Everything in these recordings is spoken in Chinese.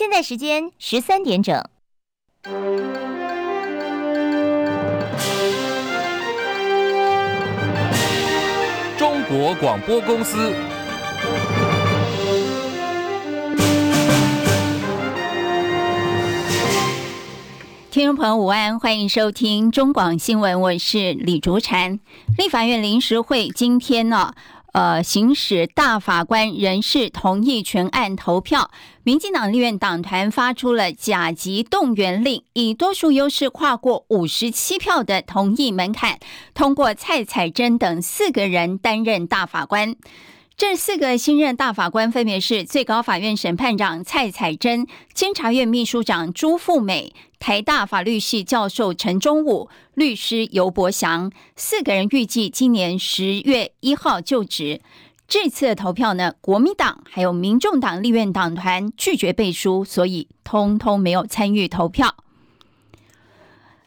现在时间13点整。中国广播公司。听众朋友午安，欢迎收听中广新闻，我是李竹婵。立法院临时会今天呢、行使大法官人事同意权案投票，民进党立院党团发出了甲级动员令，以多数优势跨过57票的同意门槛，通过蔡彩珍等4个人担任大法官。这4个新任大法官分别是最高法院审判长蔡彩珍、监察院秘书长朱富美、台大法律系教授陈忠武、律师游伯祥。4个人预计今年10月1号就职。这次的投票呢，国民党还有民众党立院党团拒绝背书，所以通通没有参与投票。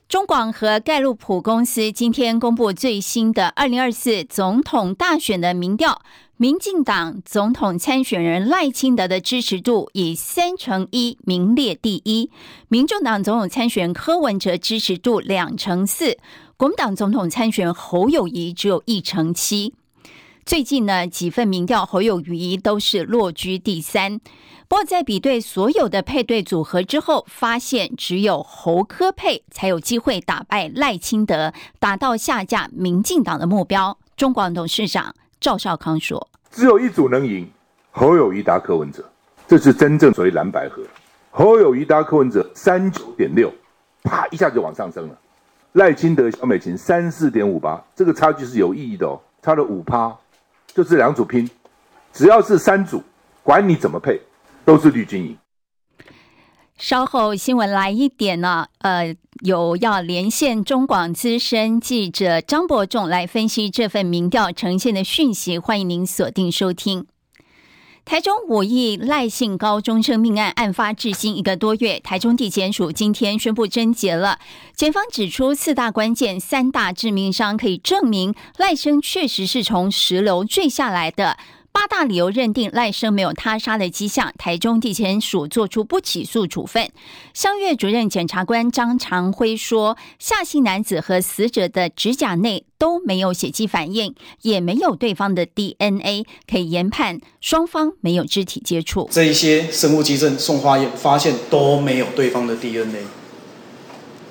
中广和盖洛普公司今天公布最新的2024总统大选的民调，民进党总统参选人赖清德的支持度以31%名列第一，民众党总统参选柯文哲支持度24%，国民党总统参选侯友宜只有7%。最近呢，几份民调侯友宜都是落居第3，不过在比对所有的配对组合之后，发现只有侯柯配才有机会打败赖清德，达到下架民进党的目标。中广董事长赵少康说，只有一组能赢，侯友宜打柯文哲，这是真正所谓蓝白合。侯友宜打柯文哲 39.6， 啪一下就往上升了。赖清德小美琴 34.58， 这个差距是有意义的哦，差了 5%，就这2组拼，只要是3组，管你怎么配，都是绿军营。稍后新闻来一点呢、有要连线中广资深记者张伯仲来分析这份民调呈现的讯息，欢迎您锁定收听。台中5亿赖姓高中生命案案发至今1个多月，台中地检署今天宣布侦结了。检方指出4大关键3大致命伤可以证明赖生确实是从10楼坠下来的，8大理由认定赖生没有他杀的迹象，台中地检署作出不起诉处分。相越主任检察官张长辉说，下姓男子和死者的指甲内都没有血迹反应，也没有对方的 DNA， 可以研判双方没有肢体接触。这一些生物基证送化验发现都没有对方的 DNA，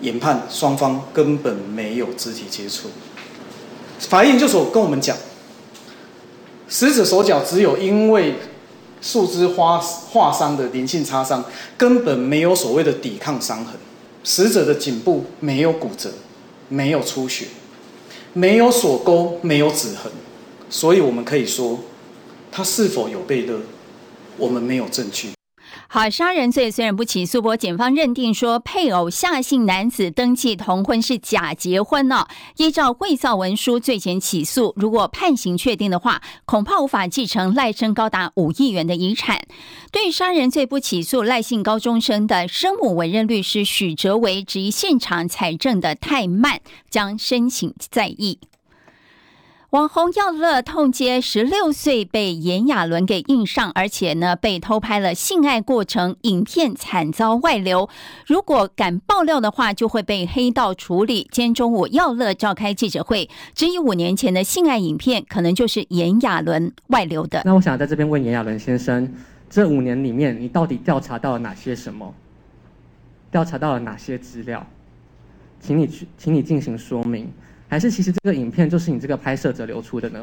研判双方根本没有肢体接触。法医研究所跟我们讲，死者手脚只有因为树枝划伤的零性擦伤，根本没有所谓的抵抗伤痕。死者的颈部没有骨折，没有出血，没有锁钩，没有指痕，所以我们可以说，他是否有被勒，我们没有证据。好，杀人罪虽然不起诉，检方认定说配偶夏姓男子登记同婚是假结婚哦，依照伪造文书罪嫌起诉，如果判刑确定的话，恐怕无法继承赖生高达5亿元的遗产。对于杀人罪不起诉赖姓高中生的生母委任律师许哲维质疑现场采证的太慢，将申请再议。网红耀乐痛揭16岁被炎亚纶给硬上，而且呢被偷拍了性爱过程，影片惨遭外流。如果敢爆料的话，就会被黑道处理。今天中午，耀乐召开记者会，质疑5年前的性爱影片可能就是炎亚纶外流的。那我想在这边问炎亚纶先生，这5年里面，你到底调查到了哪些什么？调查到了哪些资料？请你进行说明。还是其实这个影片就是你这个拍摄者流出的呢？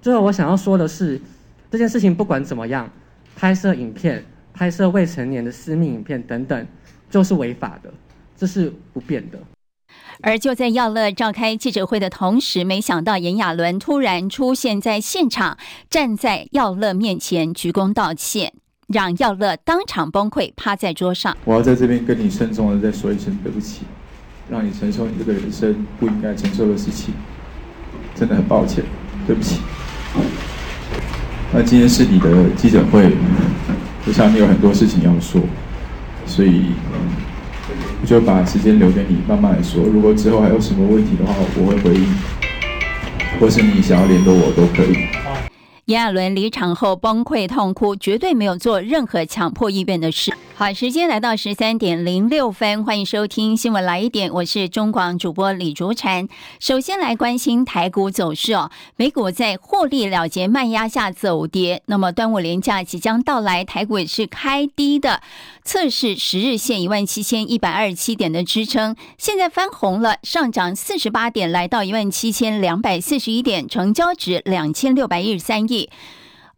最后我想要说的是，这件事情不管怎么样，拍摄影片、拍摄未成年的私密影片等等，就是违法的，这是不变的。而就在耀乐召开记者会的同时，没想到炎亚纶突然出现在现场，站在耀乐面前鞠躬道歉，让耀乐当场崩溃，趴在桌上。我要在这边跟你慎重的再说一声对不起，让你承受你这个人生不应该承受的事情，真的很抱歉，对不起。那今天是你的记者会，我想你有很多事情要说，所以我就把时间留给你慢慢来说。如果之后还有什么问题的话，我会回应，或是你想要联络我都可以。炎亚纶离场后崩溃痛哭，绝对没有做任何强迫意愿的事。好，时间来到13:06，欢迎收听新闻来一点，我是中广主播李竹婵。首先来关心台股走势哦，美股在获利了结卖压下走跌，那么端午连假即将到来，台股也是开低的，测试10日线17127点的支撑，现在翻红了，上涨48点，来到17241点，成交值2613亿。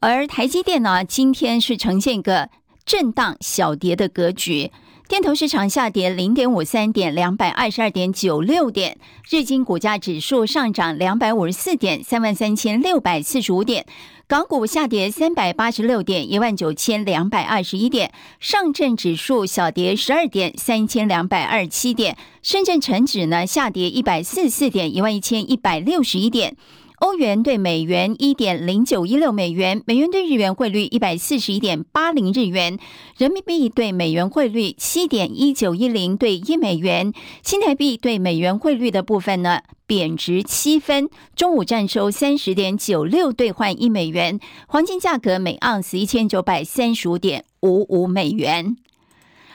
而台积电呢，今天是呈现一个震荡小跌的格局，电投市场下跌 0.53 点 222.96 点，日经股价指数上涨254点 33,645 点，港股下跌386点 19,221 点，上证指数小跌12点 3,227 点，深圳成指呢下跌144点 11,161 点，欧元对美元 1.0916 美元，美元对日元汇率 141.80 日元，人民币对美元汇率 7.1910 对1美元，新台币对美元汇率的部分呢贬值7分，中午站收 30.96 兑换1美元，黄金价格每盎司 1935.55 美元。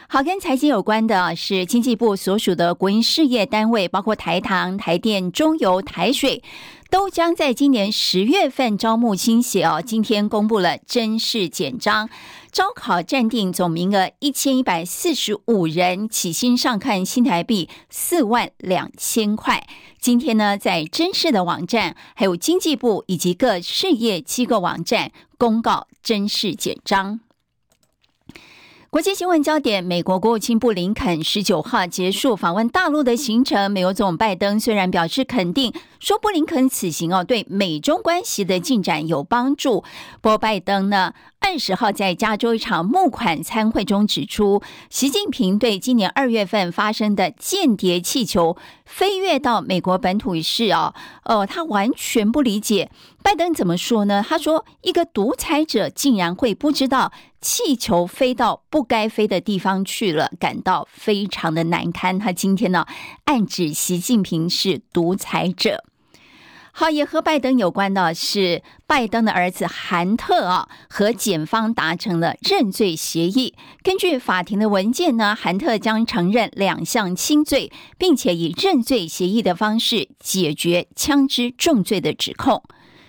好，跟财经有关的是经济部所属的国营事业单位，包括台糖、台电、中油、台水，都将在今年10月招募新血哦。今天公布了甄试简章，招考暂定总名额1145人，起薪上看新台币42000块。今天呢，在甄试的网站、还有经济部以及各事业机构网站公告甄试简章。国际新闻焦点，美国国务卿布林肯19号结束访问大陆的行程，美国总拜登虽然表示肯定，说布林肯此行对美中关系的进展有帮助，不过拜登呢20号在加州一场募款参会中指出，习近平对今年2月份发生的间谍气球飞跃到美国本土一事他完全不理解。拜登怎么说呢？他说，一个独裁者竟然会不知道气球飞到不该飞的地方去了，感到非常的难堪。他今天呢，暗指习近平是独裁者。好，也和拜登有关的是拜登的儿子韩特和检方达成了认罪协议。根据法庭的文件呢，韩特将承认2项轻罪，并且以认罪协议的方式解决枪支重罪的指控。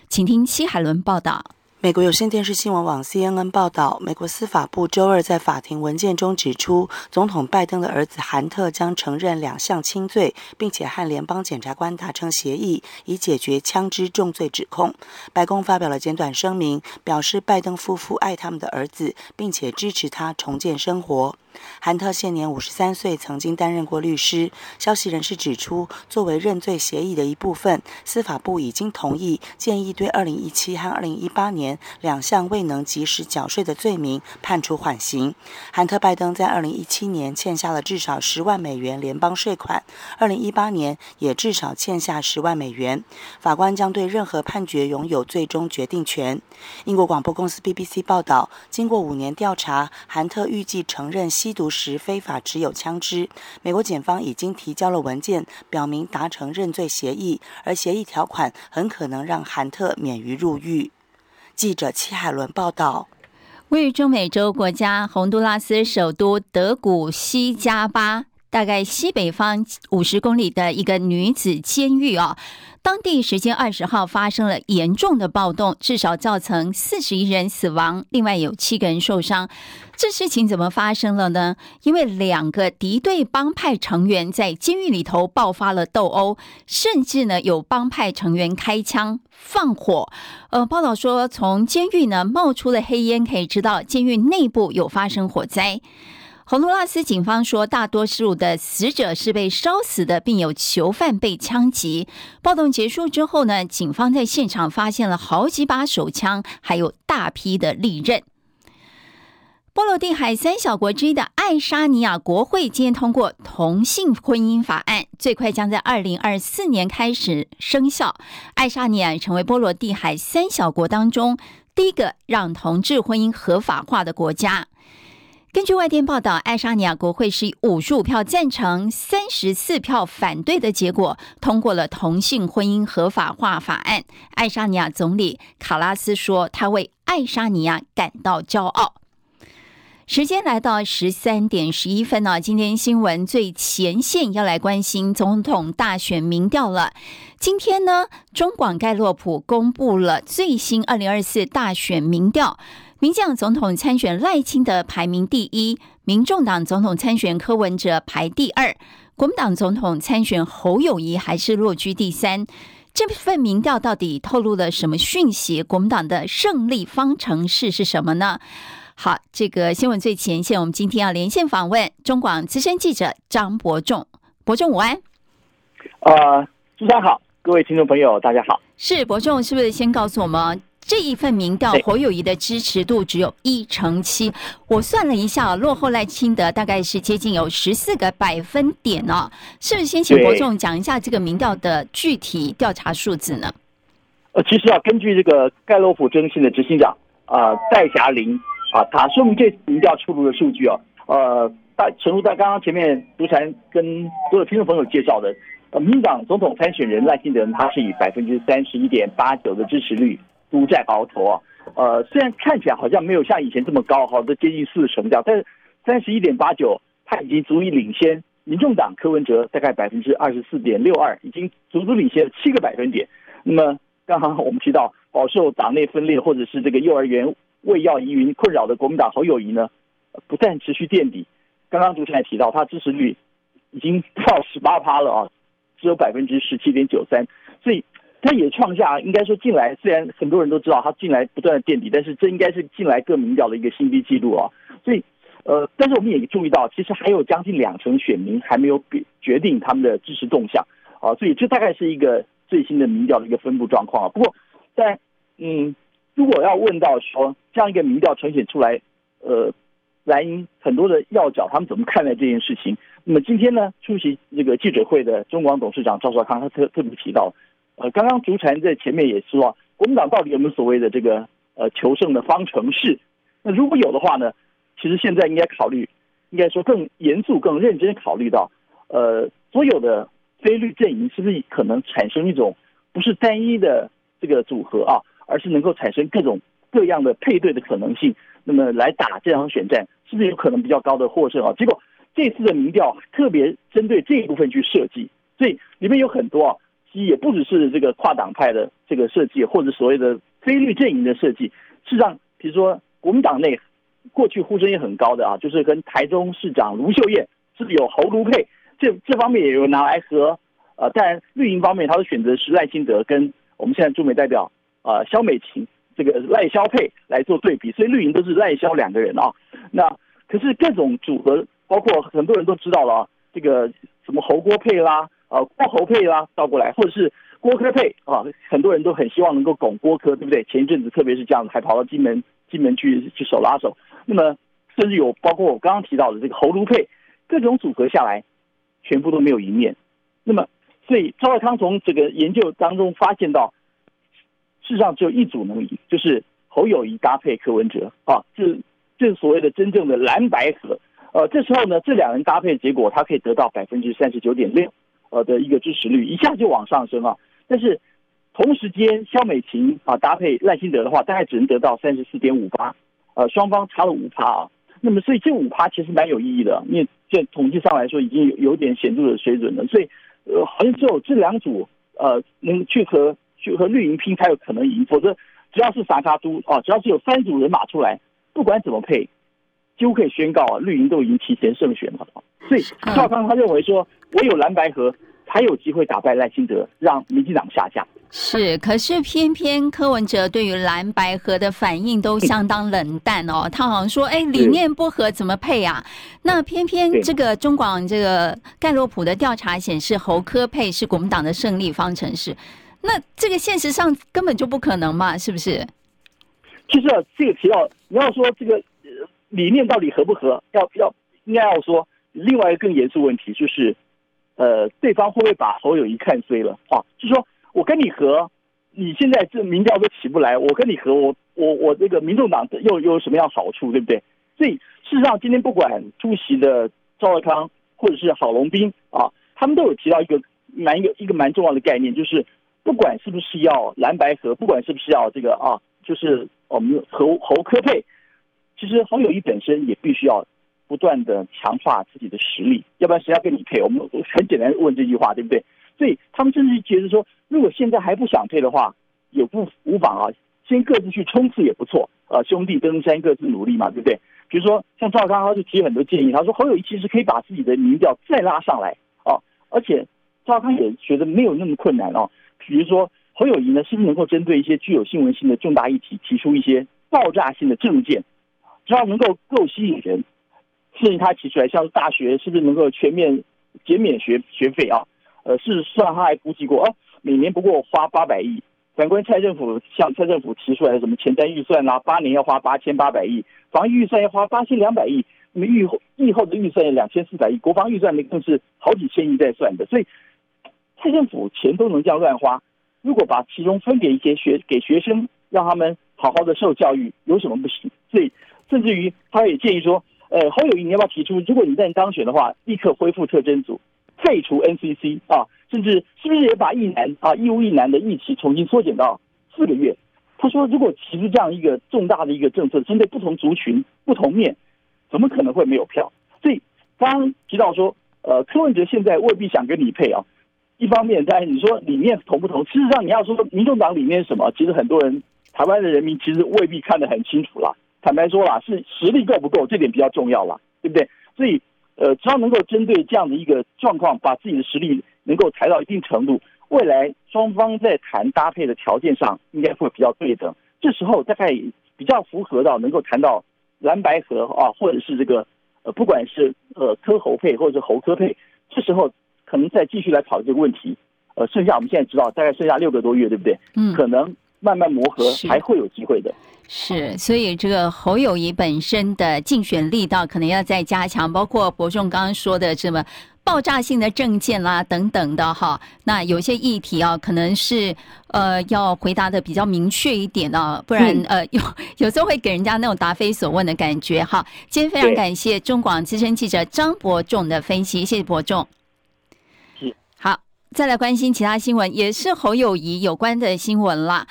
请听戚海伦报道。美国有线电视新闻网 CNN 报道，美国司法部周二在法庭文件中指出，总统拜登的儿子韩特将承认2项轻罪，并且和联邦检察官达成协议，以解决枪支重罪指控。白宫发表了简短声明，表示拜登夫妇爱他们的儿子，并且支持他重建生活。韩特现年53岁，曾经担任过律师。消息人士指出，作为认罪协议的一部分，司法部已经同意建议对2017和2018年2项未能及时缴税的罪名判处缓刑。韩特·拜登在2017年欠下了至少10万美元联邦税款，2018年也至少欠下10万美元。法官将对任何判决拥有最终决定权。英国广播公司 BBC 报道，经过5年调查，韩特预计承认吸毒时非法持有枪支。美国检方已经提交了文件，表明达成认罪协议，而协议条款很可能让韩特免于入狱。记者戚海伦报道。位于中美洲国家洪都拉斯首都德古西加巴大概西北方50公里的一个女子监狱当地时间20号发生了严重的暴动，至少造成41人死亡，另外有7个人受伤。这事情怎么发生了呢？因为2个敌对帮派成员在监狱里头爆发了斗殴，甚至呢有帮派成员开枪放火。报道说，从监狱呢冒出了黑烟，可以知道监狱内部有发生火灾。洪都拉斯警方说，大多数的死者是被烧死的，并有囚犯被枪击。暴动结束之后呢，警方在现场发现了好几把手枪，还有大批的利刃。波罗的海3小国之一的爱沙尼亚国会今天通过同性婚姻法案，最快将在2024年开始生效。爱沙尼亚成为波罗的海3小国当中第一个让同志婚姻合法化的国家。根据外电报道，爱沙尼亚国会是以55票赞成、34票反对的结果，通过了同性婚姻合法化法案。爱沙尼亚总理卡拉斯说，他为爱沙尼亚感到骄傲。时间来到13:11，今天新闻最前线要来关心总统大选民调了。今天呢，中广盖洛普公布了最新2024大选民调，民进党总统参选赖清德排名第一，民众党总统参选柯文哲排第二，国民党总统参选侯友宜还是落居第三。这份民调到底透露了什么讯息？国民党的胜利方程式是什么呢？好，这个新闻最前线，我们今天要连线访问中广资深记者张伯仲。伯仲午安。主持人好，各位听众朋友大家好。是，伯仲是不是先告诉我们，这一份民调侯友宜的支持度只有1%，我算了一下，落后赖清德大概是接近有14个百分点哦。是不是先请伯仲讲一下这个民调的具体调查数字呢？其实啊，根据这个盖洛普中心的执行长戴霞玲啊，他说明这次民调出炉的数据啊，陈述在刚刚前面主持人跟所有听众朋友介绍的，民进党总统参选人赖清德他是以31.89%的支持率独占鳌头啊，虽然看起来好像没有像以前这么高，好的接近40%这样，但是31.89%他已经足以领先民众党柯文哲大概24.62%，已经足领先了7个百分点。那么刚刚我们提到饱受党内分裂或者是这个幼儿园为要疑云困扰的国民党侯友宜呢，不但持续垫底，刚刚主持人也提到他支持率已经到18%了啊，只有17.93%，所以他也创下应该说近来虽然很多人都知道他近来不断的垫底，但是这应该是近来各民调的一个新低纪录啊。所以但是我们也注意到，其实还有将近20%选民还没有决定他们的支持动向啊，所以这大概是一个最新的民调的一个分布状况啊。不过在如果要问到说这样一个民调呈现出来，蓝营很多的要角他们怎么看待这件事情？那么今天呢，出席这个记者会的中广董事长赵少康他特别提到，刚刚主持人在前面也说啊，国民党到底有没有所谓的这个求胜的方程式？那如果有的话呢，其实现在应该考虑，应该说更严肃、更认真考虑到，所有的非绿阵营是不是可能产生一种不是单一的这个组合啊？而是能够产生各种各样的配对的可能性，那么来打这场选战，是不是有可能比较高的获胜啊？结果这次的民调特别针对这一部分去设计，所以里面有很多啊，其实也不只是这个跨党派的这个设计，或者所谓的非绿阵营的设计。事实上，比如说国民党内过去呼声也很高的啊，就是跟台中市长卢秀燕是不是有侯卢配，这方面也有拿来和当然绿营方面，他的选择是赖清德跟我们现在驻美代表萧美琴这个赖萧配来做对比，所以绿营都是赖萧两个人啊。那可是各种组合，包括很多人都知道了啊，这个什么侯郭配啦，郭侯配啦，倒过来，或者是郭柯配啊，很多人都很希望能够拱郭柯，对不对？前一阵子特别是这样子，还跑到金门去手拉手。那么甚至有包括我刚刚提到的这个侯卢配，各种组合下来，全部都没有赢面。那么所以赵少康从这个研究当中发现到，事实上只有一组能赢，就是侯友宜搭配柯文哲啊，这是所谓的真正的蓝白合。这时候呢，这两人搭配结果，他可以得到39.6%的一个支持率，一下就往上升啊。但是同时间萧美琴啊搭配赖清德的话，大概只能得到34.58%，双方差了5%啊。那么所以这5%其实蛮有意义的，因为这统计上来说已经有点显著的水准了。所以好像只有这两组能去和绿营拼才有可能赢，否则只要是撒卡都啊，只要是有三组人马出来，不管怎么配，几乎可以宣告啊，绿营都已经提前胜选了。所以赵康他认为说，唯有蓝白合才有机会打败赖清德，让民进党下架。是，可是偏偏柯文哲对于蓝白合的反应都相当冷淡哦，他好像说，理念不合怎么配啊？那偏偏这个中广这个盖洛普的调查显示，侯柯配是国民党的胜利方程式。那这个现实上根本就不可能嘛，是不是？其实这个提到你要说这个理念到底合不合，应该要说另外一个更严肃问题，就是对方会不会把侯友宜看衰了啊？就是说我跟你合，你现在这民调都起不来，我跟你合，我这个民众党又有什么样好处，对不对？所以事实上今天不管出席的赵少康或者是郝龙斌啊，他们都有提到一个蛮重要的概念，就是不管是不是要蓝白合，不管是不是要这个啊，就是我们侯柯配，其实好友谊本身也必须要不断的强化自己的实力，要不然谁要跟你配？我们很简单问这句话，对不对？所以他们甚至觉得说，如果现在还不想配的话，也无妨啊，先各自去冲刺也不错。兄弟登山各自努力嘛，对不对？比如说像赵康，他就提很多建议，他说侯友宜其实可以把自己的民调再拉上来啊，而且赵康也觉得没有那么困难哦。比如说侯友宜呢，是不是能够针对一些具有新闻性的重大议题，提出一些爆炸性的政见，只要能够吸引人，甚至他提出来，像大学是不是能够全面减免学费啊？事实上他还估计过啊，每年不过花800亿。反观蔡政府，像蔡政府提出来的什么前瞻预算啦、8年要花8800亿，防疫预算要花8200亿，疫后的预算2400亿，国防预算更是好几千亿在算的。所以蔡政府钱都能这样乱花，如果把其中分给一些给学生，让他们好好的受教育，有什么不行？所以甚至于他也建议说，侯友宜你要不要提出，如果你在当选的话，立刻恢复特侦组，废除 NCC 啊。甚至是不是也把义务役男的役期重新缩减到4个月？他说，如果提出这样一个重大的一个政策，针对不同族群、不同面，怎么可能会没有票？所以刚刚提到说，柯文哲现在未必想跟你配啊。一方面，但你说理念同不同？事实上，你要说民众党理念是什么，其实很多人台湾的人民其实未必看得很清楚啦。坦白说啦，是实力够不够，这点比较重要啦，对不对？所以，只要能够针对这样的一个状况，把自己的实力能够抬到一定程度，未来双方在谈搭配的条件上应该会比较对等，这时候大概比较符合到能够谈到蓝白合啊，或者是这个不管是柯侯配或者是侯柯配，这时候可能再继续来考虑这个问题。剩下我们现在知道大概剩下6个多月，对不对？可能慢慢磨合还会有机会的。是，所以这个侯友宜本身的竞选力道可能要再加强，包括伯仲刚刚说的什么爆炸性的政见啦等等的哈，那有些议题啊，可能是要回答的比较明确一点啊，不然有时候会给人家那种答非所问的感觉哈。今天非常感谢中广资深记者张伯仲的分析，谢谢伯仲。再来关心其他新闻，也是侯友宜有关的新闻啦。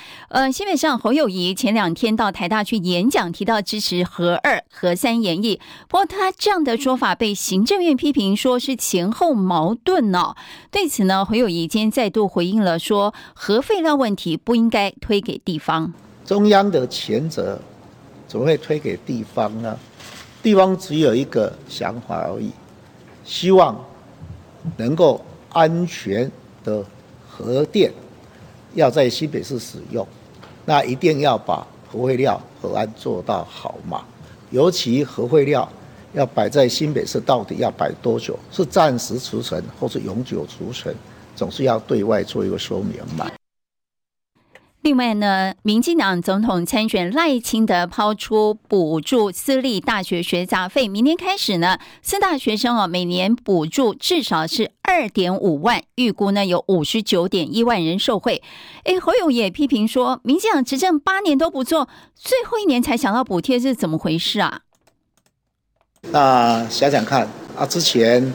新闻上，侯友宜前2天到台大去演讲，提到支持核2、核3研议，不过他这样的说法被行政院批评说是前后矛盾哦。对此呢，侯友宜今天再度回应了说，核废料问题不应该推给地方，中央的权责怎么会推给地方呢？地方只有一个想法而已，希望能够安全的核电要在新北市使用，那一定要把核废料核安做到好嘛。尤其核废料要摆在新北市，到底要摆多久？是暂时储存或是永久储存，总是要对外做一个说明嘛。另外呢，民进党总统参选赖清德抛出补助私立大学学杂费，明天开始呢，私大学生每年补助至少是2.5万，预估呢有59.1万人受惠。侯友宜也批评说，民进党执政8年都不做，最后1年才想到补贴，是怎么回事啊？那想想看啊，之前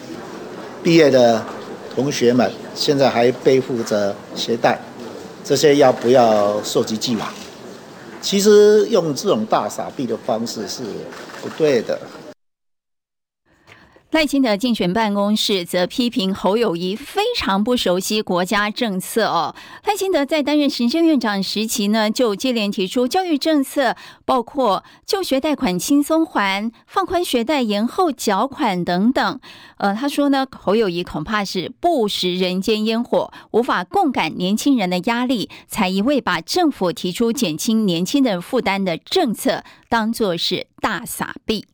毕业的同学们现在还背负着学贷。这些要不要溯及既往？其实用这种大撒币的方式是不对的。赖清德竞选办公室则批评侯友宜非常不熟悉国家政策哦。赖清德在担任行政院长时期呢，就接连提出教育政策，包括就学贷款轻松还、放宽学贷延后缴款等等。他说呢，侯友宜恐怕是不食人间烟火，无法共感年轻人的压力，才一味把政府提出减轻年轻人负担的政策当作是大撒币。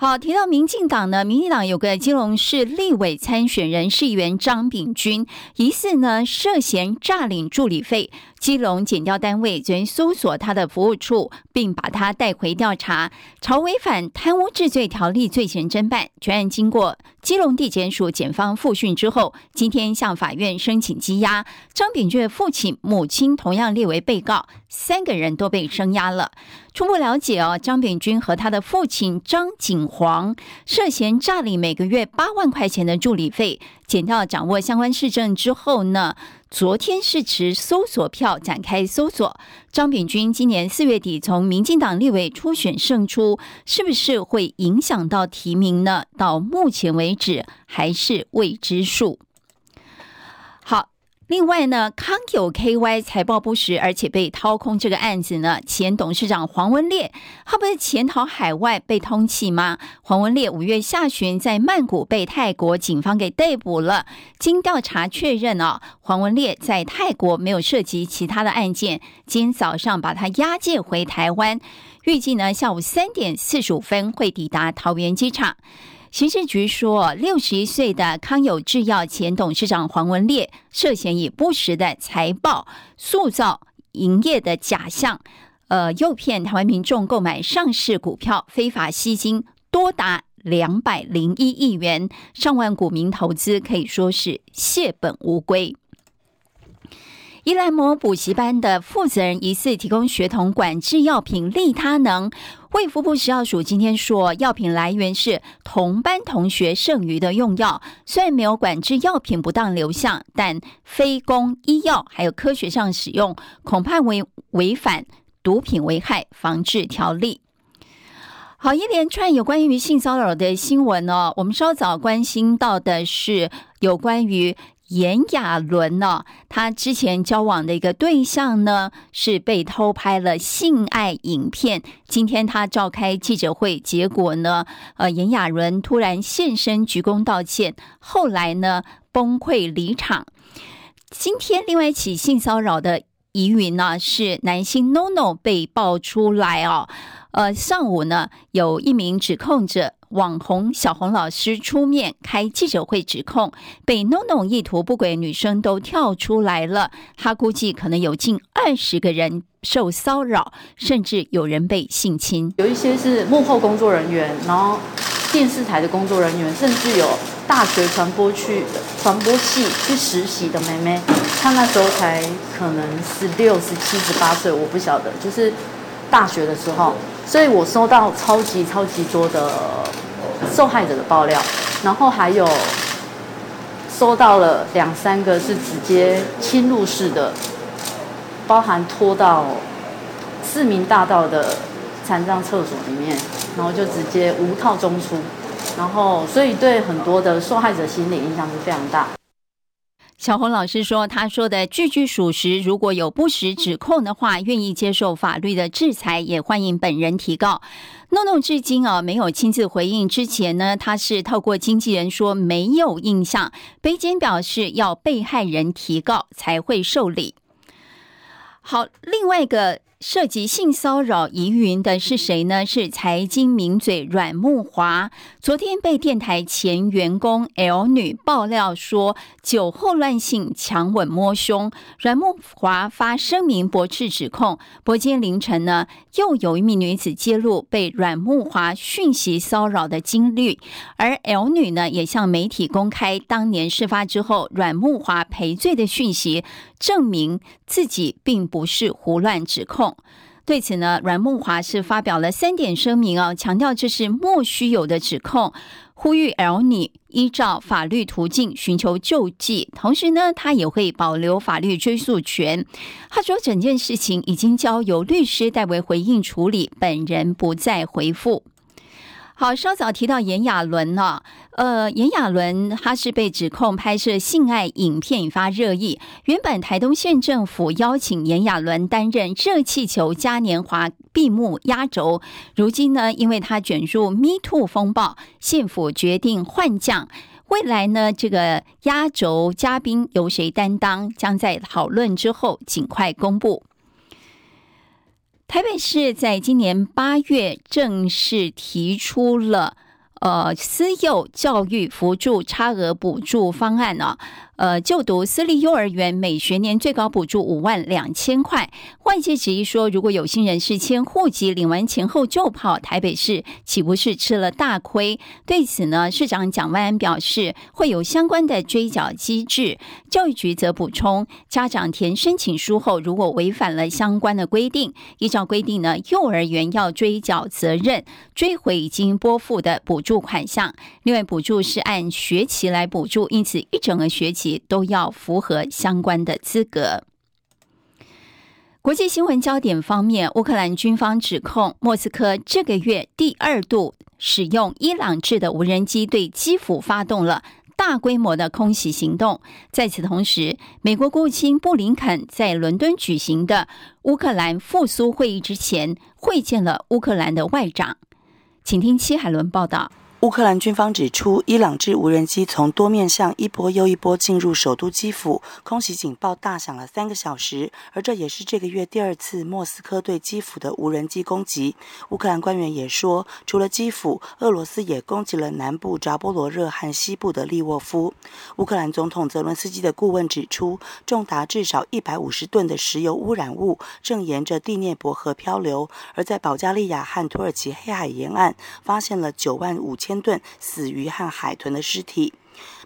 好，提到民进党呢，民进党有个基隆市立委参选人市议员张秉钧，疑似呢涉嫌诈领助理费，基隆检调单位昨天搜索他的服务处，并把他带回调查，朝违反贪污治罪条例罪嫌侦办。全案经过基隆地检署检方复讯之后，今天向法院申请羁押。张秉钧父亲、母亲同样列为被告，3个人都被声押了。初步了解哦，张秉钧和他的父亲张景煌涉嫌诈领每个月8万块钱的助理费。检调掌握相关事证之后呢，昨天是持搜索票展开搜索。张炳军今年4月底从民进党立委初选胜出，是不是会影响到提名呢？到目前为止还是未知数。好，另外呢，康友 KY 财报不实而且被掏空这个案子呢，前董事长黄文烈他不是潜逃海外被通缉吗？黄文烈5月下旬在曼谷被泰国警方给逮捕了。经调查确认啊，黄文烈在泰国没有涉及其他的案件，今天早上把他押解回台湾，预计呢下午3点45分会抵达桃园机场。刑事局说，61岁的康友制药前董事长黄文烈涉嫌以不实的财报、塑造营业的假象，诱骗台湾民众购买上市股票，非法吸金多达201亿元，上万股民投资可以说是血本无归。宜兰某补习班的负责人疑似提供学童管制药品利他能，卫福部食药署今天说，药品来源是同班同学剩余的用药，虽然没有管制药品不当流向，但非公医药还有科学上使用，恐怕违反毒品危害防治条例。好，一连串有关于性骚扰的新闻哦，我们稍早关心到的是有关于炎亚纶呢，他之前交往的一个对象呢，是被偷拍了性爱影片。今天他召开记者会，结果呢，炎亚纶突然现身鞠躬道歉，后来呢崩溃离场。今天另外一起性骚扰的疑云呢，是男星 NONO 被爆出来哦。上午呢，有一名指控者网红小红老师出面开记者会，指控被 NONO 意图不轨女生都跳出来了，她估计可能有近20个人受骚扰，甚至有人被性侵。有一些是幕后工作人员，然后电视台的工作人员，甚至有大学传播系去实习的妹妹，她那时候才可能16、17、18岁，我不晓得，就是大学的时候。所以我收到超级多的受害者的爆料，然后还有收到了2、3个是直接侵入式的，包含拖到市民大道的残障厕所里面，然后就直接无套中出，然后所以对很多的受害者心理影响是非常大。小红老师说，他说的句句属实，如果有不实指控的话，愿意接受法律的制裁，也欢迎本人提告。NONO 至今没有亲自回应，之前呢他是透过经纪人说没有印象，北检表示要被害人提告才会受理。好，另外一个涉及性骚扰疑云的是谁呢？是财经名嘴阮慕骅，昨天被电台前员工 L 女爆料说酒后乱性强吻摸胸，阮慕骅发声明驳斥指控。不过今天凌晨呢，又有一名女子揭露被阮慕骅讯息骚扰的经历，而 L 女呢也向媒体公开当年事发之后阮慕骅赔罪的讯息，证明自己并不是胡乱指控。对此呢，阮慕骅是发表了3点声明哦，强调这是莫须有的指控，呼吁 L 女依照法律途径寻求救济，同时呢，他也会保留法律追诉权。他说，整件事情已经交由律师代为回应处理，本人不再回复。好，稍早提到炎亚纶啊，炎亚纶他是被指控拍摄性爱影片引发热议。原本台东县政府邀请炎亚纶担任热气球嘉年华闭幕压轴，如今呢，因为他卷入 Me Too 风暴，县府决定换将。未来呢，这个压轴嘉宾由谁担当，将在讨论之后尽快公布。台北市在今年8月正式提出了私幼教育辅助差额补助方案啊，就读私立幼儿园每学年最高补助52000块。外界质疑说，如果有心人士迁户籍领完钱后就跑，台北市岂不是吃了大亏？对此呢，市长蒋万安表示会有相关的追缴机制。教育局则补充，家长填申请书后，如果违反了相关的规定，依照规定呢，幼儿园要追缴责任，追回已经拨付的补助款项。另外，补助是按学期来补助，因此一整个学期籍都要符合相关的资格。国际新闻焦点方面，乌克兰军方指控莫斯科这个月第二度使用伊朗制的无人机对基辅发动了大规模的空袭行动。在此同时，美国国务卿布林肯在伦敦举行的乌克兰复苏会议之前，会见了乌克兰的外长。请听戚海伦报道。乌克兰军方指出，伊朗制无人机从多面向一波又一波进入首都基辅，空袭警报大响了3个小时，而这也是这个月第二次莫斯科对基辅的无人机攻击。乌克兰官员也说，除了基辅，俄罗斯也攻击了南部扎波罗热和西部的利沃夫。乌克兰总统泽伦斯基的顾问指出，重达至少150吨的石油污染物正沿着第聂伯河漂流，而在保加利亚和土耳其黑海沿岸发现了95000吨死鱼和海豚的尸体。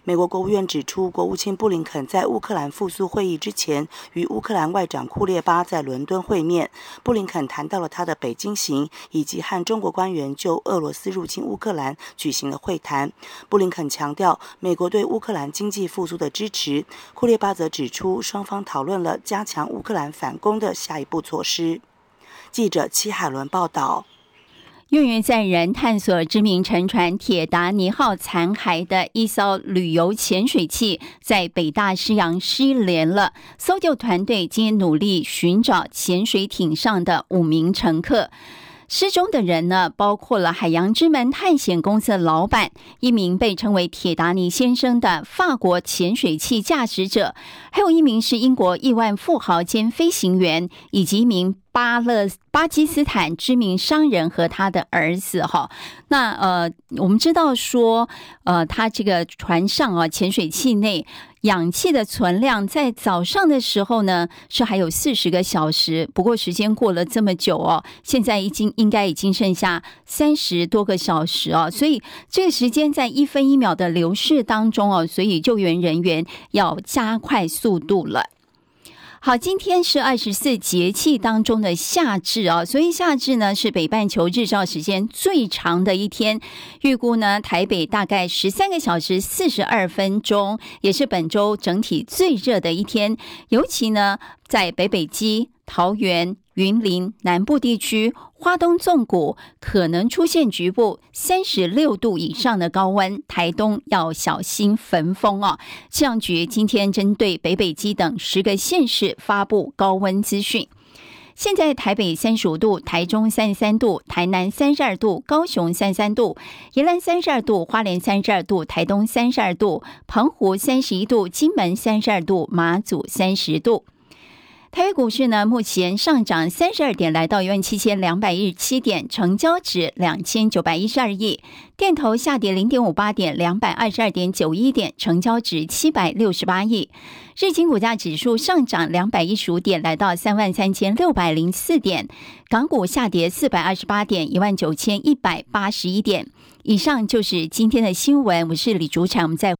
美国国务院指出，国务卿布林肯在乌克兰复苏会议之前与乌克兰外长库列巴在伦敦会面。布林肯谈到了他的北京行，以及和中国官员就俄罗斯入侵乌克兰举行了会谈。布林肯强调美国对乌克兰经济复苏的支持，库列巴则指出，双方讨论了加强乌克兰反攻的下一步措施。记者戚海伦报道。用于载人探索知名沉船铁达尼号残骸的一艘旅游潜水器在北大西洋失联了，搜救团队今天努力寻找潜水艇上的5名乘客。失踪的人呢，包括了海洋之门探险公司的老板，一名被称为铁达尼先生的法国潜水器驾驶者，还有一名是英国亿万富豪兼飞行员，以及一名巴基斯坦知名商人和他的儿子哈。那我们知道说，他这个船上啊，潜水器内氧气的存量在早上的时候呢是还有40个小时，不过时间过了这么久哦，现在应该已经剩下30多个小时哦，所以这个时间在一分一秒的流逝当中哦，所以救援人员要加快速度了。好，今天是24节气当中的夏至啊，所以夏至呢是北半球日照时间最长的一天，预估呢台北大概13个小时42分钟，也是本周整体最热的一天，尤其呢在北基、桃园、云林、南部地区、花东纵谷可能出现局部36度以上的高温，台东要小心焚风哦。气象局今天针对北基等10个县市发布高温资讯。现在台北35度，台中33度，台南32度，高雄33度，宜兰32度，花莲32度，台东32度，澎湖31度，金门32度，马祖30度。台北股市呢，目前上涨32点，来到17217点，成交值2912亿。电投下跌0.58点，222.91点，成交值768亿。日经股价指数上涨215点，来到33604点。港股下跌428点，19181点。以上就是今天的新闻，我是李竹婵，我们再会。